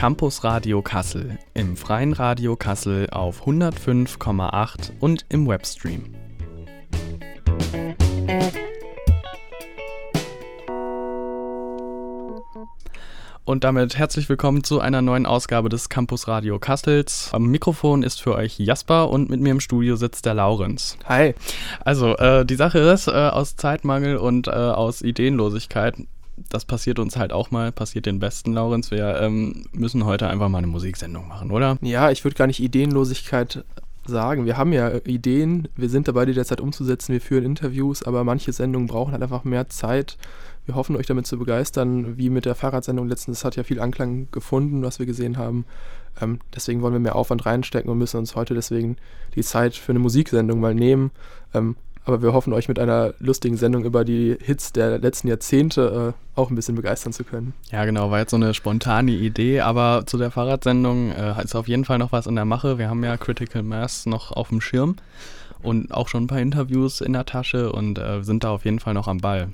Campus Radio Kassel, im Freien Radio Kassel auf 105,8 und im Webstream. Und damit herzlich willkommen zu einer neuen Ausgabe des Campus Radio Kassels. Am Mikrofon ist für euch Jasper und mit mir im Studio sitzt der Laurenz. Hi. Also, die Sache ist, aus Zeitmangel und aus Ideenlosigkeit, das passiert uns halt auch mal, passiert den Besten, Laurenz. Wir müssen heute einfach mal eine Musiksendung machen, oder? Ja, ich würde gar nicht Ideenlosigkeit sagen. Wir haben ja Ideen, wir sind dabei, die derzeit umzusetzen, wir führen Interviews, aber manche Sendungen brauchen halt einfach mehr Zeit. Wir hoffen, euch damit zu begeistern, wie mit der Fahrradsendung letztens. Das hat ja viel Anklang gefunden, was wir gesehen haben. Deswegen wollen wir mehr Aufwand reinstecken und müssen uns heute deswegen die Zeit für eine Musiksendung mal nehmen. Aber wir hoffen, euch mit einer lustigen Sendung über die Hits der letzten Jahrzehnte auch ein bisschen begeistern zu können. Ja genau, war jetzt so eine spontane Idee, aber zu der Fahrradsendung ist auf jeden Fall noch was in der Mache. Wir haben ja Critical Mass noch auf dem Schirm und auch schon ein paar Interviews in der Tasche und sind da auf jeden Fall noch am Ball,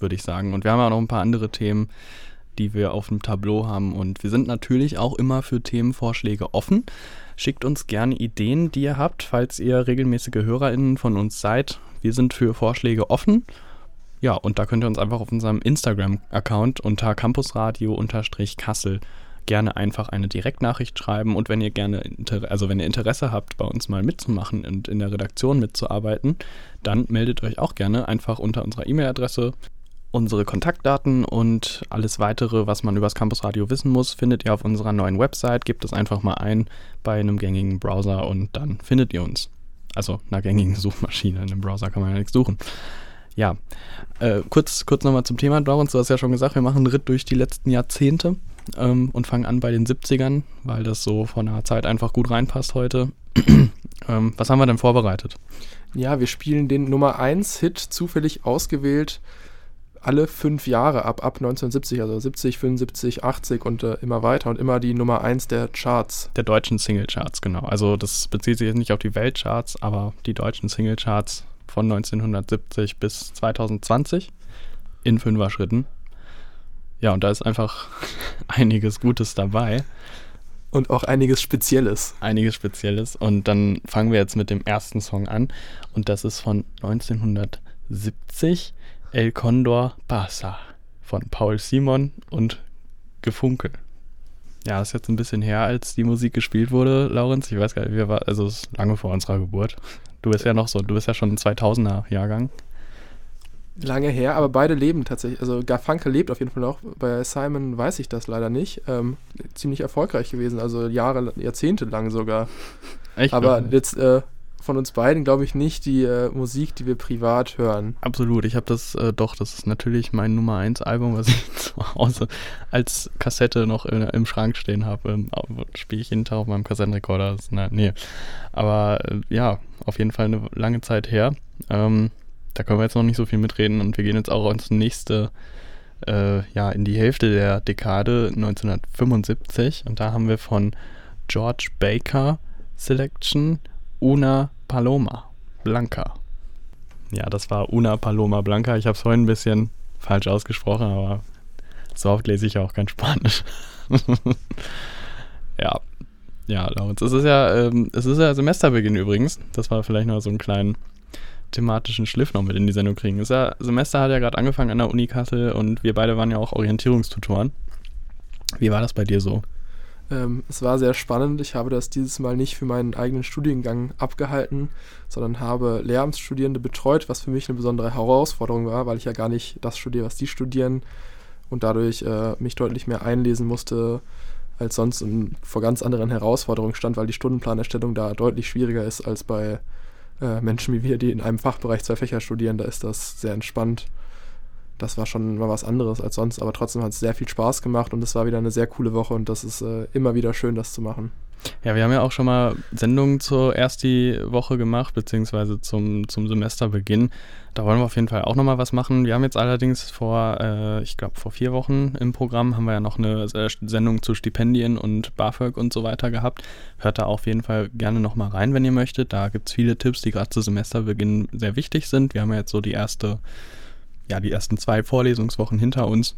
würde ich sagen. Und wir haben ja auch noch ein paar andere Themen, die wir auf dem Tableau haben. Und wir sind natürlich auch immer für Themenvorschläge offen. Schickt uns gerne Ideen, die ihr habt, falls ihr regelmäßige HörerInnen von uns seid. Wir sind für Vorschläge offen. Ja, und da könnt ihr uns einfach auf unserem Instagram-Account unter campusradio-kassel gerne einfach eine Direktnachricht schreiben. Und wenn ihr gerne wenn ihr Interesse habt, bei uns mal mitzumachen und in der Redaktion mitzuarbeiten, dann meldet euch auch gerne einfach unter unserer E-Mail-Adresse. Unsere Kontaktdaten und alles Weitere, was man über das Campusradio wissen muss, findet ihr auf unserer neuen Website. Gebt es einfach mal ein bei einem gängigen Browser und dann findet ihr uns. Also einer gängigen Suchmaschine. In einem Browser kann man ja nichts suchen. Ja, kurz nochmal zum Thema, Laurenz. Du hast ja schon gesagt, wir machen einen Ritt durch die letzten Jahrzehnte und fangen an bei den 70ern, weil das so von der Zeit einfach gut reinpasst heute. Was haben wir denn vorbereitet? Ja, wir spielen den Nummer 1-Hit zufällig ausgewählt alle 5 Jahre ab 1970, also 70, 75, 80 und immer weiter und immer die Nummer 1 der Charts. Der deutschen Singlecharts, genau. Also das bezieht sich jetzt nicht auf die Weltcharts, aber die deutschen Singlecharts von 1970 bis 2020 in 5er-Schritten. Ja, und da ist einfach einiges Gutes dabei. Und auch einiges Spezielles. Einiges Spezielles. Und dann fangen wir jetzt mit dem ersten Song an. Und das ist von 1970, El Condor Pasa von Paul Simon und Gefunkel. Ja, ist jetzt ein bisschen her, als die Musik gespielt wurde, Laurenz. Ich weiß gar nicht, wie war, also es ist lange vor unserer Geburt. Du bist ja schon ein 2000er-Jahrgang. Lange her, aber beide leben tatsächlich. Also Garfunkel lebt auf jeden Fall noch. Bei Simon weiß ich das leider nicht. Ziemlich erfolgreich gewesen, also Jahre, Jahrzehnte lang sogar. Echt? Aber jetzt von uns beiden, glaube ich, nicht die Musik, die wir privat hören. Absolut, ich habe das das ist natürlich mein Nummer 1 Album, was ich zu Hause als Kassette noch im Schrank stehen habe. Spiele ich jeden Tag auf meinem Kassettenrekorder. Aber ja, auf jeden Fall eine lange Zeit her. Da können wir jetzt noch nicht so viel mitreden und wir gehen jetzt auch ins nächste, in die Hälfte der Dekade 1975 und da haben wir von George Baker Selection Una Paloma Blanca. Ja, das war Una Paloma Blanca. Ich habe es vorhin ein bisschen falsch ausgesprochen, aber so oft lese ich ja auch kein Spanisch. Ja, Laurenz. Es ist ja Semesterbeginn übrigens. Das war vielleicht noch so einen kleinen thematischen Schliff noch mit in die Sendung kriegen. Semester hat ja gerade angefangen an der Uni Kassel und wir beide waren ja auch Orientierungstutoren. Wie war das bei dir so? Es war sehr spannend. Ich habe das dieses Mal nicht für meinen eigenen Studiengang abgehalten, sondern habe Lehramtsstudierende betreut, was für mich eine besondere Herausforderung war, weil ich ja gar nicht das studiere, was die studieren und dadurch mich deutlich mehr einlesen musste, als sonst und vor ganz anderen Herausforderungen stand, weil die Stundenplanerstellung da deutlich schwieriger ist als bei Menschen wie wir, die in einem Fachbereich 2 Fächer studieren. Da ist das sehr entspannt. Das war schon mal was anderes als sonst, aber trotzdem hat es sehr viel Spaß gemacht und es war wieder eine sehr coole Woche und das ist immer wieder schön, das zu machen. Ja, wir haben ja auch schon mal Sendungen zur Ersti-Woche gemacht, beziehungsweise zum Semesterbeginn. Da wollen wir auf jeden Fall auch nochmal was machen. Wir haben jetzt allerdings vor 4 Wochen im Programm, haben wir ja noch eine Sendung zu Stipendien und BAföG und so weiter gehabt. Hört da auf jeden Fall gerne nochmal rein, wenn ihr möchtet. Da gibt es viele Tipps, die gerade zu Semesterbeginn sehr wichtig sind. Wir haben ja jetzt so die ersten 2 Vorlesungswochen hinter uns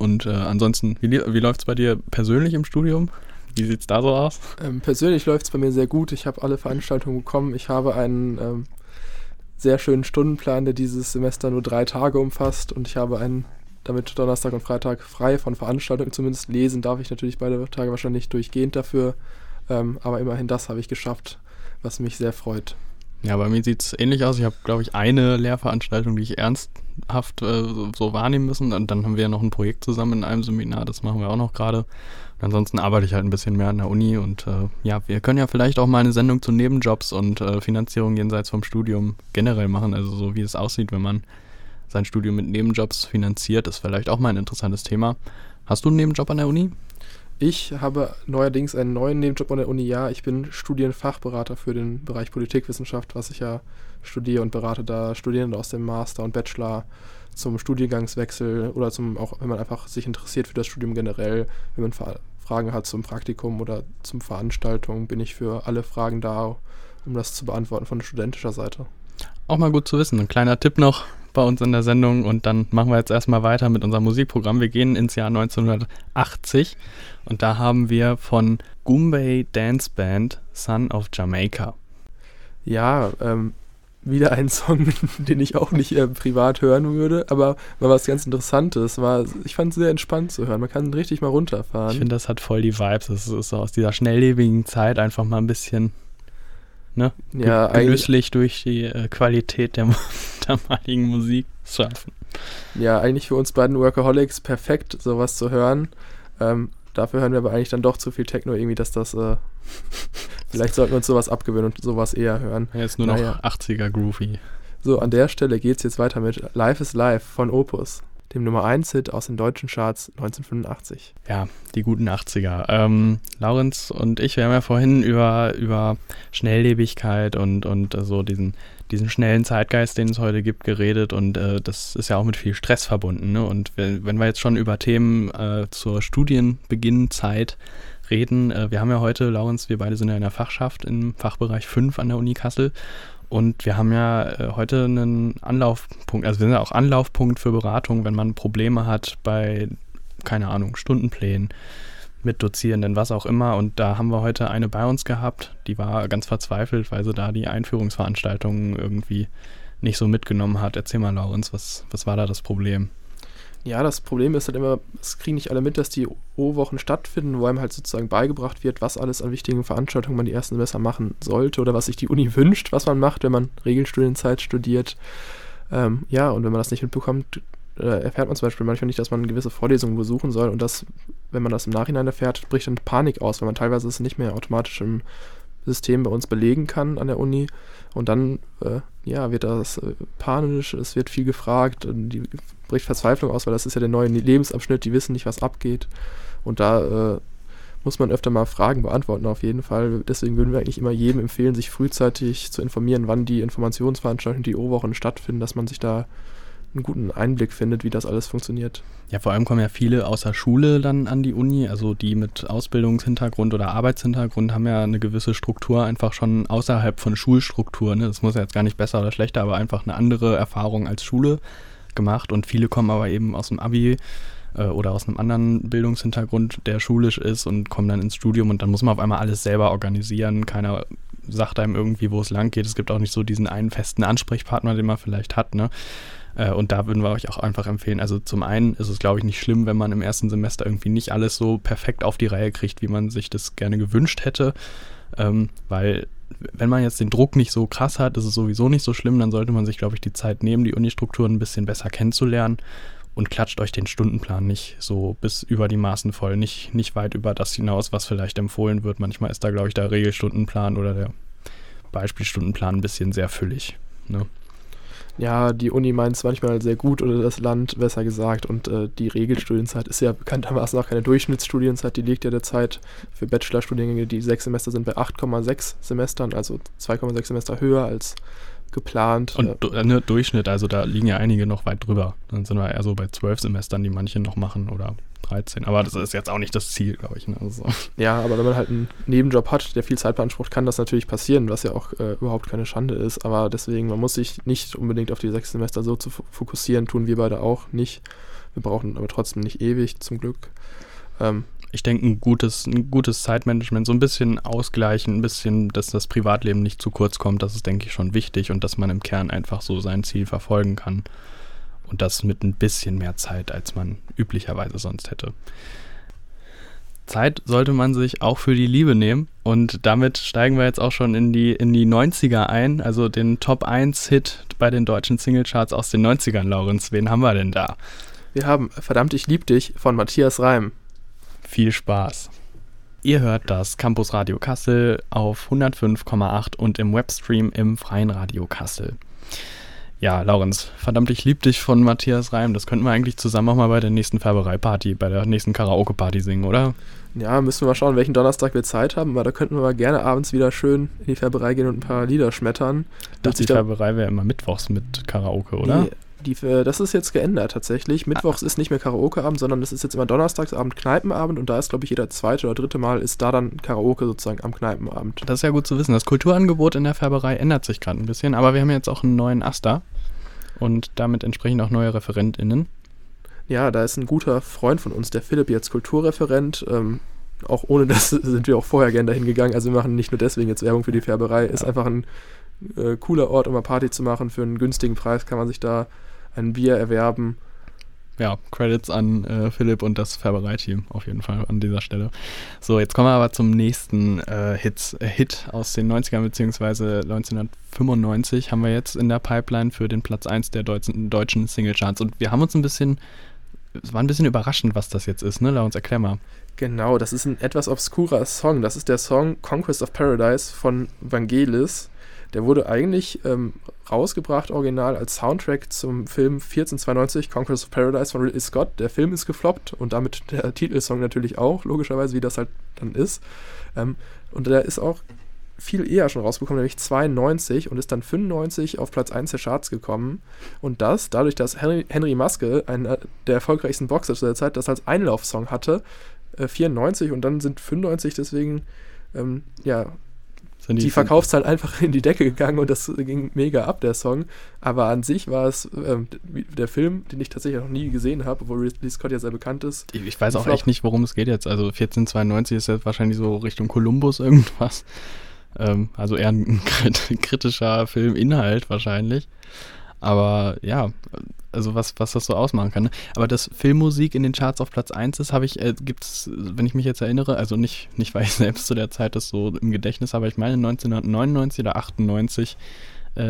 Und ansonsten, wie läuft's bei dir persönlich im Studium? Wie sieht's da so aus? Persönlich läuft's bei mir sehr gut. Ich habe alle Veranstaltungen bekommen. Ich habe einen sehr schönen Stundenplan, der dieses Semester nur 3 Tage umfasst. Und ich habe einen, damit Donnerstag und Freitag frei von Veranstaltungen zumindest. Lesen darf ich natürlich beide Tage wahrscheinlich durchgehend dafür. Aber immerhin das habe ich geschafft, was mich sehr freut. Ja, bei mir sieht es ähnlich aus. Ich habe, glaube ich, eine Lehrveranstaltung, die ich ernsthaft so wahrnehmen müssen. Und dann haben wir ja noch ein Projekt zusammen in einem Seminar, das machen wir auch noch gerade. Ansonsten arbeite ich halt ein bisschen mehr an der Uni. Und ja, wir können ja vielleicht auch mal eine Sendung zu Nebenjobs und Finanzierung jenseits vom Studium generell machen. Also so wie es aussieht, wenn man sein Studium mit Nebenjobs finanziert, ist vielleicht auch mal ein interessantes Thema. Hast du einen Nebenjob an der Uni? Ich habe neuerdings einen neuen Nebenjob an der Uni. Ja, ich bin Studienfachberater für den Bereich Politikwissenschaft, was ich ja studiere, und berate da Studierende aus dem Master und Bachelor zum Studiengangswechsel oder zum, auch wenn man einfach sich interessiert für das Studium generell, wenn man Fragen hat zum Praktikum oder zum Veranstaltungen, bin ich für alle Fragen da, um das zu beantworten von studentischer Seite. Auch mal gut zu wissen. Ein kleiner Tipp noch bei uns in der Sendung, und dann machen wir jetzt erstmal weiter mit unserem Musikprogramm. Wir gehen ins Jahr 1980 und da haben wir von Goombay Dance Band Sun of Jamaica. Ja, wieder ein Song, den ich auch nicht privat hören würde, aber war was ganz Interessantes. Ich fand es sehr entspannt zu hören. Man kann richtig mal runterfahren. Ich finde, das hat voll die Vibes. Das ist so aus dieser schnelllebigen Zeit einfach mal ein bisschen... Ne? Ja, genüsslich durch die Qualität der damaligen Musik schaffen. Ja, eigentlich für uns beiden Workaholics perfekt, sowas zu hören. Dafür hören wir aber eigentlich dann doch zu viel Techno irgendwie, dass das vielleicht sollten wir uns sowas abgewöhnen und sowas eher hören. Ja, jetzt nur noch 80er Groovy. So, an der Stelle geht's jetzt weiter mit Life is Life von Opus, dem Nummer 1-Hit aus den deutschen Charts 1985. Ja, die guten 80er. Laurenz und ich, wir haben ja vorhin über Schnelllebigkeit und so diesen schnellen Zeitgeist, den es heute gibt, geredet, und das ist ja auch mit viel Stress verbunden, ne? Und wenn wir jetzt schon über Themen zur Studienbeginnzeit reden, wir haben ja heute, Laurenz, wir beide sind ja in der Fachschaft im Fachbereich 5 an der Uni Kassel. Und wir haben ja heute einen Anlaufpunkt, also wir sind ja auch Anlaufpunkt für Beratung, wenn man Probleme hat bei, keine Ahnung, Stundenplänen mit Dozierenden, was auch immer. Und da haben wir heute eine bei uns gehabt, die war ganz verzweifelt, weil sie da die Einführungsveranstaltungen irgendwie nicht so mitgenommen hat. Erzähl mal, Laurenz, was war da das Problem? Ja, das Problem ist halt immer, es kriegen nicht alle mit, dass die O-Wochen stattfinden, wo einem halt sozusagen beigebracht wird, was alles an wichtigen Veranstaltungen man die ersten Semester machen sollte oder was sich die Uni wünscht, was man macht, wenn man Regelstudienzeit studiert. Ja, und wenn man das nicht mitbekommt, erfährt man zum Beispiel manchmal nicht, dass man gewisse Vorlesungen besuchen soll, und das, wenn man das im Nachhinein erfährt, bricht dann Panik aus, weil man teilweise es nicht mehr automatisch im System bei uns belegen kann an der Uni, und dann wird das panisch, es wird viel gefragt, die bricht Verzweiflung aus, weil das ist ja der neue Lebensabschnitt, die wissen nicht, was abgeht, und da muss man öfter mal Fragen beantworten auf jeden Fall. Deswegen würden wir eigentlich immer jedem empfehlen, sich frühzeitig zu informieren, wann die Informationsveranstaltungen, die O-Wochen stattfinden, dass man sich da einen guten Einblick findet, wie das alles funktioniert. Ja, vor allem kommen ja viele außer Schule dann an die Uni, also die mit Ausbildungshintergrund oder Arbeitshintergrund haben ja eine gewisse Struktur einfach schon außerhalb von Schulstrukturen, ne? Das muss ja jetzt gar nicht besser oder schlechter, aber einfach eine andere Erfahrung als Schule gemacht, und viele kommen aber eben aus dem Abi oder aus einem anderen Bildungshintergrund, der schulisch ist, und kommen dann ins Studium, und dann muss man auf einmal alles selber organisieren, keiner sagt einem irgendwie, wo es lang geht, es gibt auch nicht so diesen einen festen Ansprechpartner, den man vielleicht hat, ne? Und da würden wir euch auch einfach empfehlen, also zum einen ist es, glaube ich, nicht schlimm, wenn man im ersten Semester irgendwie nicht alles so perfekt auf die Reihe kriegt, wie man sich das gerne gewünscht hätte, weil wenn man jetzt den Druck nicht so krass hat, ist es sowieso nicht so schlimm, dann sollte man sich, glaube ich, die Zeit nehmen, die Unistrukturen ein bisschen besser kennenzulernen, und klatscht euch den Stundenplan nicht so bis über die Maßen voll, nicht weit über das hinaus, was vielleicht empfohlen wird. Manchmal ist da, glaube ich, der Regelstundenplan oder der Beispielstundenplan ein bisschen sehr füllig, ne? Ja, die Uni meint es manchmal sehr gut, oder das Land besser gesagt, und die Regelstudienzeit ist ja bekanntermaßen auch keine Durchschnittsstudienzeit, die liegt ja derzeit für Bachelorstudiengänge, die 6 Semester sind, bei 8,6 Semestern, also 2,6 Semester höher als geplant. Und Durchschnitt, also da liegen ja einige noch weit drüber, dann sind wir eher so bei 12 Semestern, die manche noch machen, oder 13, aber das ist jetzt auch nicht das Ziel, glaube ich, ne? Also. Ja, aber wenn man halt einen Nebenjob hat, der viel Zeit beansprucht, kann das natürlich passieren, was ja auch überhaupt keine Schande ist, aber deswegen, man muss sich nicht unbedingt auf die 6 Semester so zu fokussieren, tun wir beide auch nicht, Wir brauchen aber trotzdem nicht ewig, zum Glück. Ich denke, ein gutes Zeitmanagement, so ein bisschen ausgleichen, ein bisschen, dass das Privatleben nicht zu kurz kommt, das ist, denke ich, schon wichtig und dass man im Kern einfach so sein Ziel verfolgen kann und das mit ein bisschen mehr Zeit, als man üblicherweise sonst hätte. Zeit sollte man sich auch für die Liebe nehmen und damit steigen wir jetzt auch schon in die 90er ein, also den Top 1 Hit bei den deutschen Singlecharts aus den 90ern, Laurenz, wen haben wir denn da? Wir haben Verdammt, ich lieb dich von Matthias Reim. Viel Spaß. Ihr hört das Campus Radio Kassel auf 105,8 und im Webstream im Freien Radio Kassel. Ja, Laurenz, Verdammt, ich lieb dich von Matthias Reim. Das könnten wir eigentlich zusammen auch mal bei der nächsten Färberei-Party, bei der nächsten Karaoke-Party singen, oder? Ja, müssen wir mal schauen, welchen Donnerstag wir Zeit haben, weil da könnten wir mal gerne abends wieder schön in die Färberei gehen und ein paar Lieder schmettern. Die Färberei wäre immer mittwochs mit Karaoke, oder? Nee, das ist jetzt geändert tatsächlich. Mittwochs ist nicht mehr Karaoke-Abend, sondern das ist jetzt immer Donnerstagsabend, Kneipenabend und da ist, glaube ich, jeder zweite oder dritte Mal ist da dann Karaoke sozusagen am Kneipenabend. Das ist ja gut zu wissen. Das Kulturangebot in der Färberei ändert sich gerade ein bisschen, aber wir haben jetzt auch einen neuen Asta und damit entsprechend auch neue ReferentInnen. Ja, da ist ein guter Freund von uns, der Philipp, jetzt Kulturreferent. Auch ohne das sind wir auch vorher gerne dahin gegangen. Also wir machen nicht nur deswegen jetzt Werbung für die Färberei. Ja. Ist einfach ein cooler Ort, um mal Party zu machen. Für einen günstigen Preis kann man sich da ein Bier erwerben. Ja, Credits an Philipp und das Färberei-Team auf jeden Fall an dieser Stelle. So, jetzt kommen wir aber zum nächsten Hit aus den 90ern bzw. 1995 haben wir jetzt in der Pipeline für den Platz 1 der deutschen Singlecharts. Und wir haben uns es war ein bisschen überraschend, was das jetzt ist, ne? Lass uns erklären mal. Genau, das ist ein etwas obskurer Song. Das ist der Song Conquest of Paradise von Vangelis. Der wurde eigentlich rausgebracht, original, als Soundtrack zum Film 1492, Conquest of Paradise von Ridley Scott. Der Film ist gefloppt und damit der Titelsong natürlich auch, logischerweise, wie das halt dann ist. Und der ist auch viel eher schon rausgekommen, nämlich 92 und ist dann 95 auf Platz 1 der Charts gekommen. Und das dadurch, dass Henry Maske, einer der erfolgreichsten Boxer zu der Zeit, das als Einlaufsong hatte, 94 und dann sind 95 deswegen, die Verkaufszahl einfach in die Decke gegangen und das ging mega ab, der Song. Aber an sich war es der Film, den ich tatsächlich noch nie gesehen habe, obwohl Ridley Scott ja sehr bekannt ist. Ich weiß auch echt nicht, worum es geht jetzt. Also 1492 ist jetzt wahrscheinlich so Richtung Kolumbus irgendwas. Also eher ein kritischer Filminhalt wahrscheinlich. Aber ja, also was das so ausmachen kann. Ne? Aber dass Filmmusik in den Charts auf Platz 1 ist, gibt's, wenn ich mich jetzt erinnere, also nicht, weil ich selbst zu der Zeit das so im Gedächtnis habe, ich meine 1999 oder 98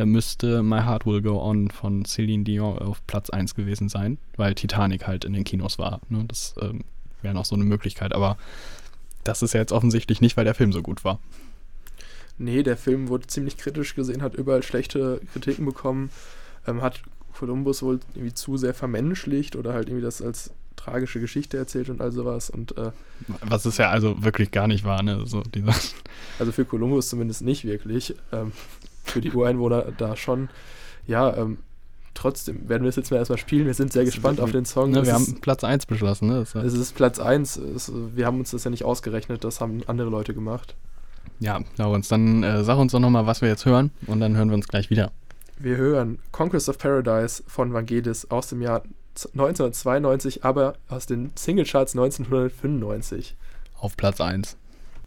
müsste My Heart Will Go On von Celine Dion auf Platz 1 gewesen sein, weil Titanic halt in den Kinos war. Ne? Das wäre noch so eine Möglichkeit, aber das ist ja jetzt offensichtlich nicht, weil der Film so gut war. Nee, der Film wurde ziemlich kritisch gesehen, hat überall schlechte Kritiken bekommen, hat Kolumbus wohl irgendwie zu sehr vermenschlicht oder halt irgendwie das als tragische Geschichte erzählt und all sowas. Und, was ist ja also wirklich gar nicht wahr, ne? So, also für Kolumbus zumindest nicht wirklich. Für die Ureinwohner da schon. Ja, trotzdem werden wir es jetzt mal erstmal spielen. Wir sind sehr gespannt auf den Song. Ne, wir haben Platz 1 beschlossen, ne? Es ist Platz 1. Wir haben uns das ja nicht ausgerechnet, das haben andere Leute gemacht. Ja, Laurenz, dann sag uns doch nochmal, was wir jetzt hören und dann hören wir uns gleich wieder. Wir hören Conquest of Paradise von Vangelis aus dem Jahr 1992, aber aus den Singlecharts 1995. Auf Platz 1.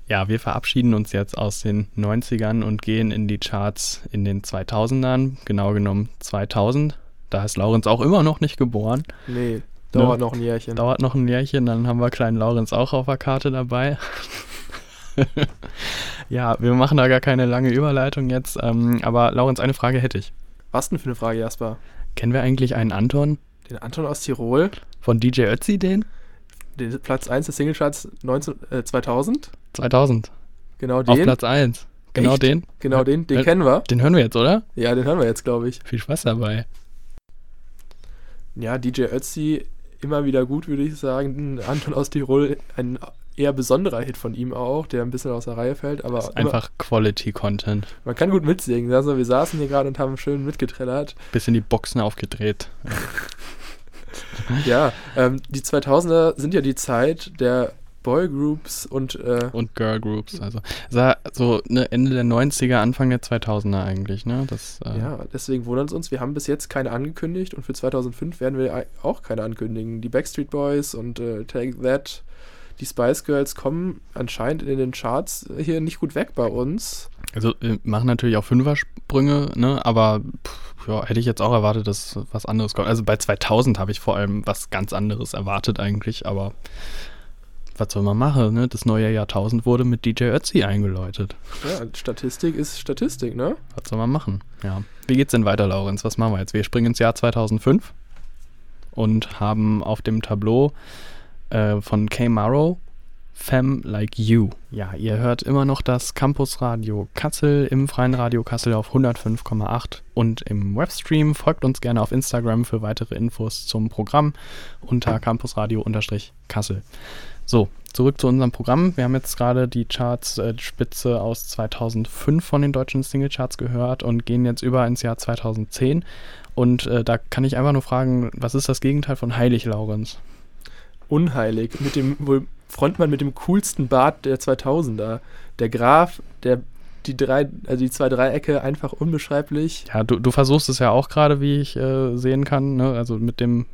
Ja, wir verabschieden uns jetzt aus den 90ern und gehen in die Charts in den 2000ern, genau genommen 2000. Da ist Laurenz auch immer noch nicht geboren. Nee, dauert noch ein Jährchen. Dauert noch ein Jährchen, dann haben wir kleinen Laurenz auch auf der Karte dabei. Ja, wir machen da gar keine lange Überleitung jetzt, aber Laurenz, eine Frage hätte ich. Was denn für eine Frage, Jasper? Kennen wir eigentlich einen Anton? Den Anton aus Tirol? Von DJ Ötzi, den Platz 1 des Singlecharts 2000? 2000. Genau den. Auf Platz 1. Genau. Echt? Den? Genau ja, den kennen wir. Den hören wir jetzt, oder? Ja, den hören wir jetzt, glaube ich. Viel Spaß dabei. Ja, DJ Ötzi, immer wieder gut, würde ich sagen. Anton aus Tirol, ein eher besonderer Hit von ihm auch, der ein bisschen aus der Reihe fällt, aber das ist einfach Quality-Content. Man kann gut mitsingen. Also wir saßen hier gerade und haben schön mitgetrellert. Bisschen die Boxen aufgedreht. Ja, die 2000er sind ja die Zeit der Boygroups und Girlgroups, also so ne, Ende der 90er, Anfang der 2000er eigentlich, ne? Das, ja, deswegen wundert es uns, wir haben bis jetzt keine angekündigt und für 2005 werden wir auch keine ankündigen. Die Backstreet Boys und Take That, die Spice Girls kommen anscheinend in den Charts hier nicht gut weg bei uns. Also wir machen natürlich auch Fünfersprünge, ne? Aber ja, hätte ich jetzt auch erwartet, dass was anderes kommt. Also bei 2000 habe ich vor allem was ganz anderes erwartet eigentlich, aber was soll man machen, ne? Das neue Jahrtausend wurde mit DJ Ötzi eingeläutet. Ja, Statistik ist Statistik, ne? Was soll man machen, ja. Wie geht's denn weiter, Laurenz? Was machen wir jetzt? Wir springen ins Jahr 2005 und haben auf dem Tableau von K.Maro Femme like you. Ja, ihr hört immer noch das Campus Radio Kassel im Freien Radio Kassel auf 105,8 und im Webstream. Folgt uns gerne auf Instagram für weitere Infos zum Programm unter campusradio-kassel. So, zurück zu unserem Programm. Wir haben jetzt gerade die Charts-Spitze aus 2005 von den deutschen Singlecharts gehört und gehen jetzt über ins Jahr 2010. Und da kann ich einfach nur fragen, was ist das Gegenteil von heilig, Laurenz? Unheilig, mit dem wohl Frontmann mit dem coolsten Bart der 2000er. Der Graf, die zwei Dreiecke, einfach unbeschreiblich. Ja, du versuchst es ja auch gerade, wie ich sehen kann, ne? Also mit dem,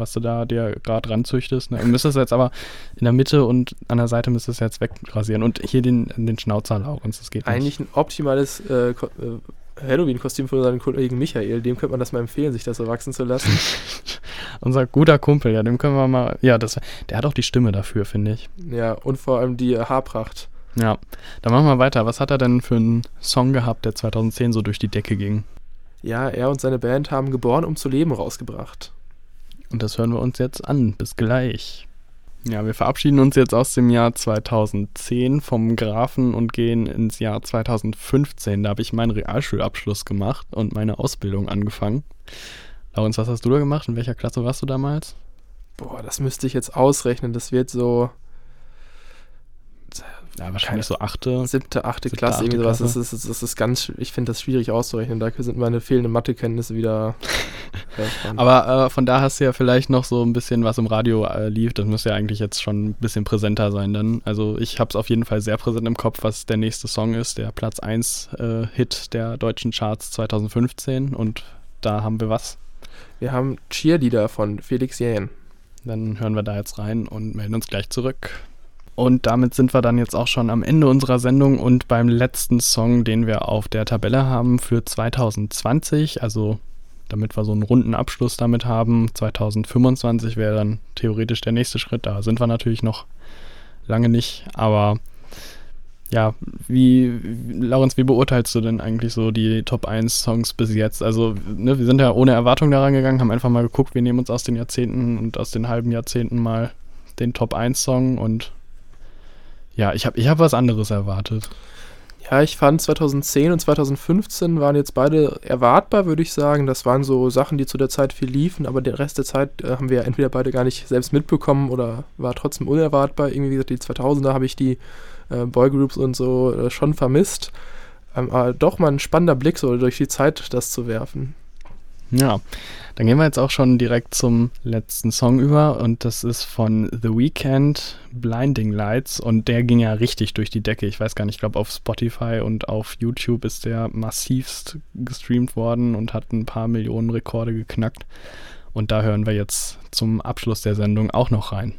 was du da dir gerade ranzüchtest. Ne? Du müsstest jetzt aber in der Mitte und an der Seite müsstest du jetzt wegrasieren. Und hier den Schnauzer, Laurenz, das geht eigentlich nicht. Eigentlich ein optimales Halloween-Kostüm von seinem Kollegen Michael, dem könnte man das mal empfehlen, sich das so wachsen zu lassen. Unser guter Kumpel, ja, dem können wir mal, ja, der hat auch die Stimme dafür, finde ich. Ja, und vor allem die Haarpracht. Ja, dann machen wir weiter. Was hat er denn für einen Song gehabt, der 2010 so durch die Decke ging? Ja, er und seine Band haben Geboren um zu leben rausgebracht. Und das hören wir uns jetzt an. Bis gleich. Ja, wir verabschieden uns jetzt aus dem Jahr 2010 vom Grafen und gehen ins Jahr 2015. Da habe ich meinen Realschulabschluss gemacht und meine Ausbildung angefangen. Laurenz, was hast du da gemacht? In welcher Klasse warst du damals? Boah, das müsste ich jetzt ausrechnen. Das wird so... Ja, wahrscheinlich so siebte, achte Klasse, irgendwie sowas. Das ist ganz, ich finde das schwierig auszurechnen, da sind meine fehlenden Mathekenntnisse wieder. Aber von da hast du ja vielleicht noch so ein bisschen was im Radio lief, das muss ja eigentlich jetzt schon ein bisschen präsenter sein dann. Also ich habe es auf jeden Fall sehr präsent im Kopf, was der nächste Song ist, der Platz 1 Hit der deutschen Charts 2015 und da haben wir was? Wir haben Cheerleader von Felix Jähn. Dann hören wir da jetzt rein und melden uns gleich zurück. Und damit sind wir dann jetzt auch schon am Ende unserer Sendung und beim letzten Song, den wir auf der Tabelle haben für 2020, also damit wir so einen runden Abschluss damit haben, 2025 wäre dann theoretisch der nächste Schritt, da sind wir natürlich noch lange nicht, aber ja, Laurenz, wie beurteilst du denn eigentlich so die Top 1 Songs bis jetzt? Also ne, wir sind ja ohne Erwartung da rangegangen, haben einfach mal geguckt, wir nehmen uns aus den Jahrzehnten und aus den halben Jahrzehnten mal den Top 1 Song und ja, ich hab was anderes erwartet. Ja, ich fand 2010 und 2015 waren jetzt beide erwartbar, würde ich sagen. Das waren so Sachen, die zu der Zeit viel liefen, aber den Rest der Zeit haben wir entweder beide gar nicht selbst mitbekommen oder war trotzdem unerwartbar. Irgendwie, wie gesagt, die 2000er habe ich die Boygroups und so schon vermisst. Aber doch mal ein spannender Blick, so durch die Zeit das zu werfen. Ja, dann gehen wir jetzt auch schon direkt zum letzten Song über und das ist von The Weeknd, Blinding Lights und der ging ja richtig durch die Decke. Ich weiß gar nicht, ich glaube auf Spotify und auf YouTube ist der massivst gestreamt worden und hat ein paar Millionen Rekorde geknackt und da hören wir jetzt zum Abschluss der Sendung auch noch rein.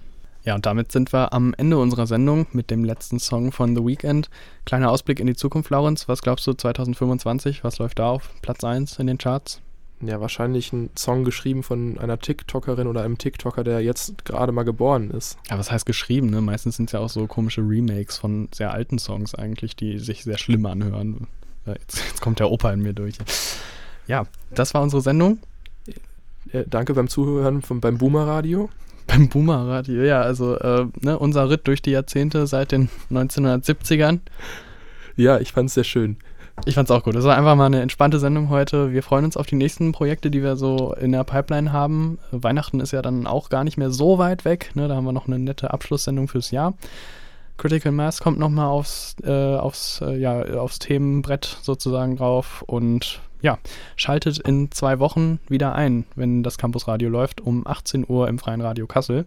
Ja, und damit sind wir am Ende unserer Sendung mit dem letzten Song von The Weeknd. Kleiner Ausblick in die Zukunft, Laurenz. Was glaubst du 2025? Was läuft da auf Platz 1 in den Charts? Ja, wahrscheinlich ein Song geschrieben von einer TikTokerin oder einem TikToker, der jetzt gerade mal geboren ist. Ja, was heißt geschrieben, ne? Meistens sind es ja auch so komische Remakes von sehr alten Songs eigentlich, die sich sehr schlimm anhören. Jetzt kommt der Opa in mir durch. Ja, das war unsere Sendung. Danke beim Zuhören beim Boomer Radio. Beim Boomer Radio, ja, also ne, unser Ritt durch die Jahrzehnte seit den 1970ern. Ja, ich fand's sehr schön. Ich fand's auch gut. Das war einfach mal eine entspannte Sendung heute. Wir freuen uns auf die nächsten Projekte, die wir so in der Pipeline haben. Weihnachten ist ja dann auch gar nicht mehr so weit weg. Ne? Da haben wir noch eine nette Abschlusssendung fürs Jahr. Critical Mass kommt nochmal aufs Themenbrett sozusagen drauf. Und ja, schaltet in 2 Wochen wieder ein, wenn das Campus Radio läuft, um 18 Uhr im Freien Radio Kassel.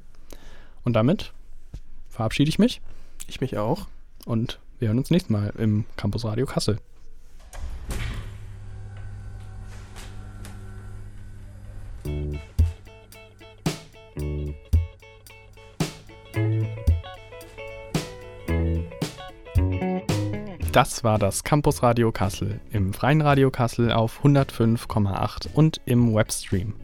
Und damit verabschiede ich mich. Ich mich auch. Und wir hören uns nächstes Mal im Campus Radio Kassel. Das war das Campus Radio Kassel im Freien Radio Kassel auf 105,8 und im Webstream.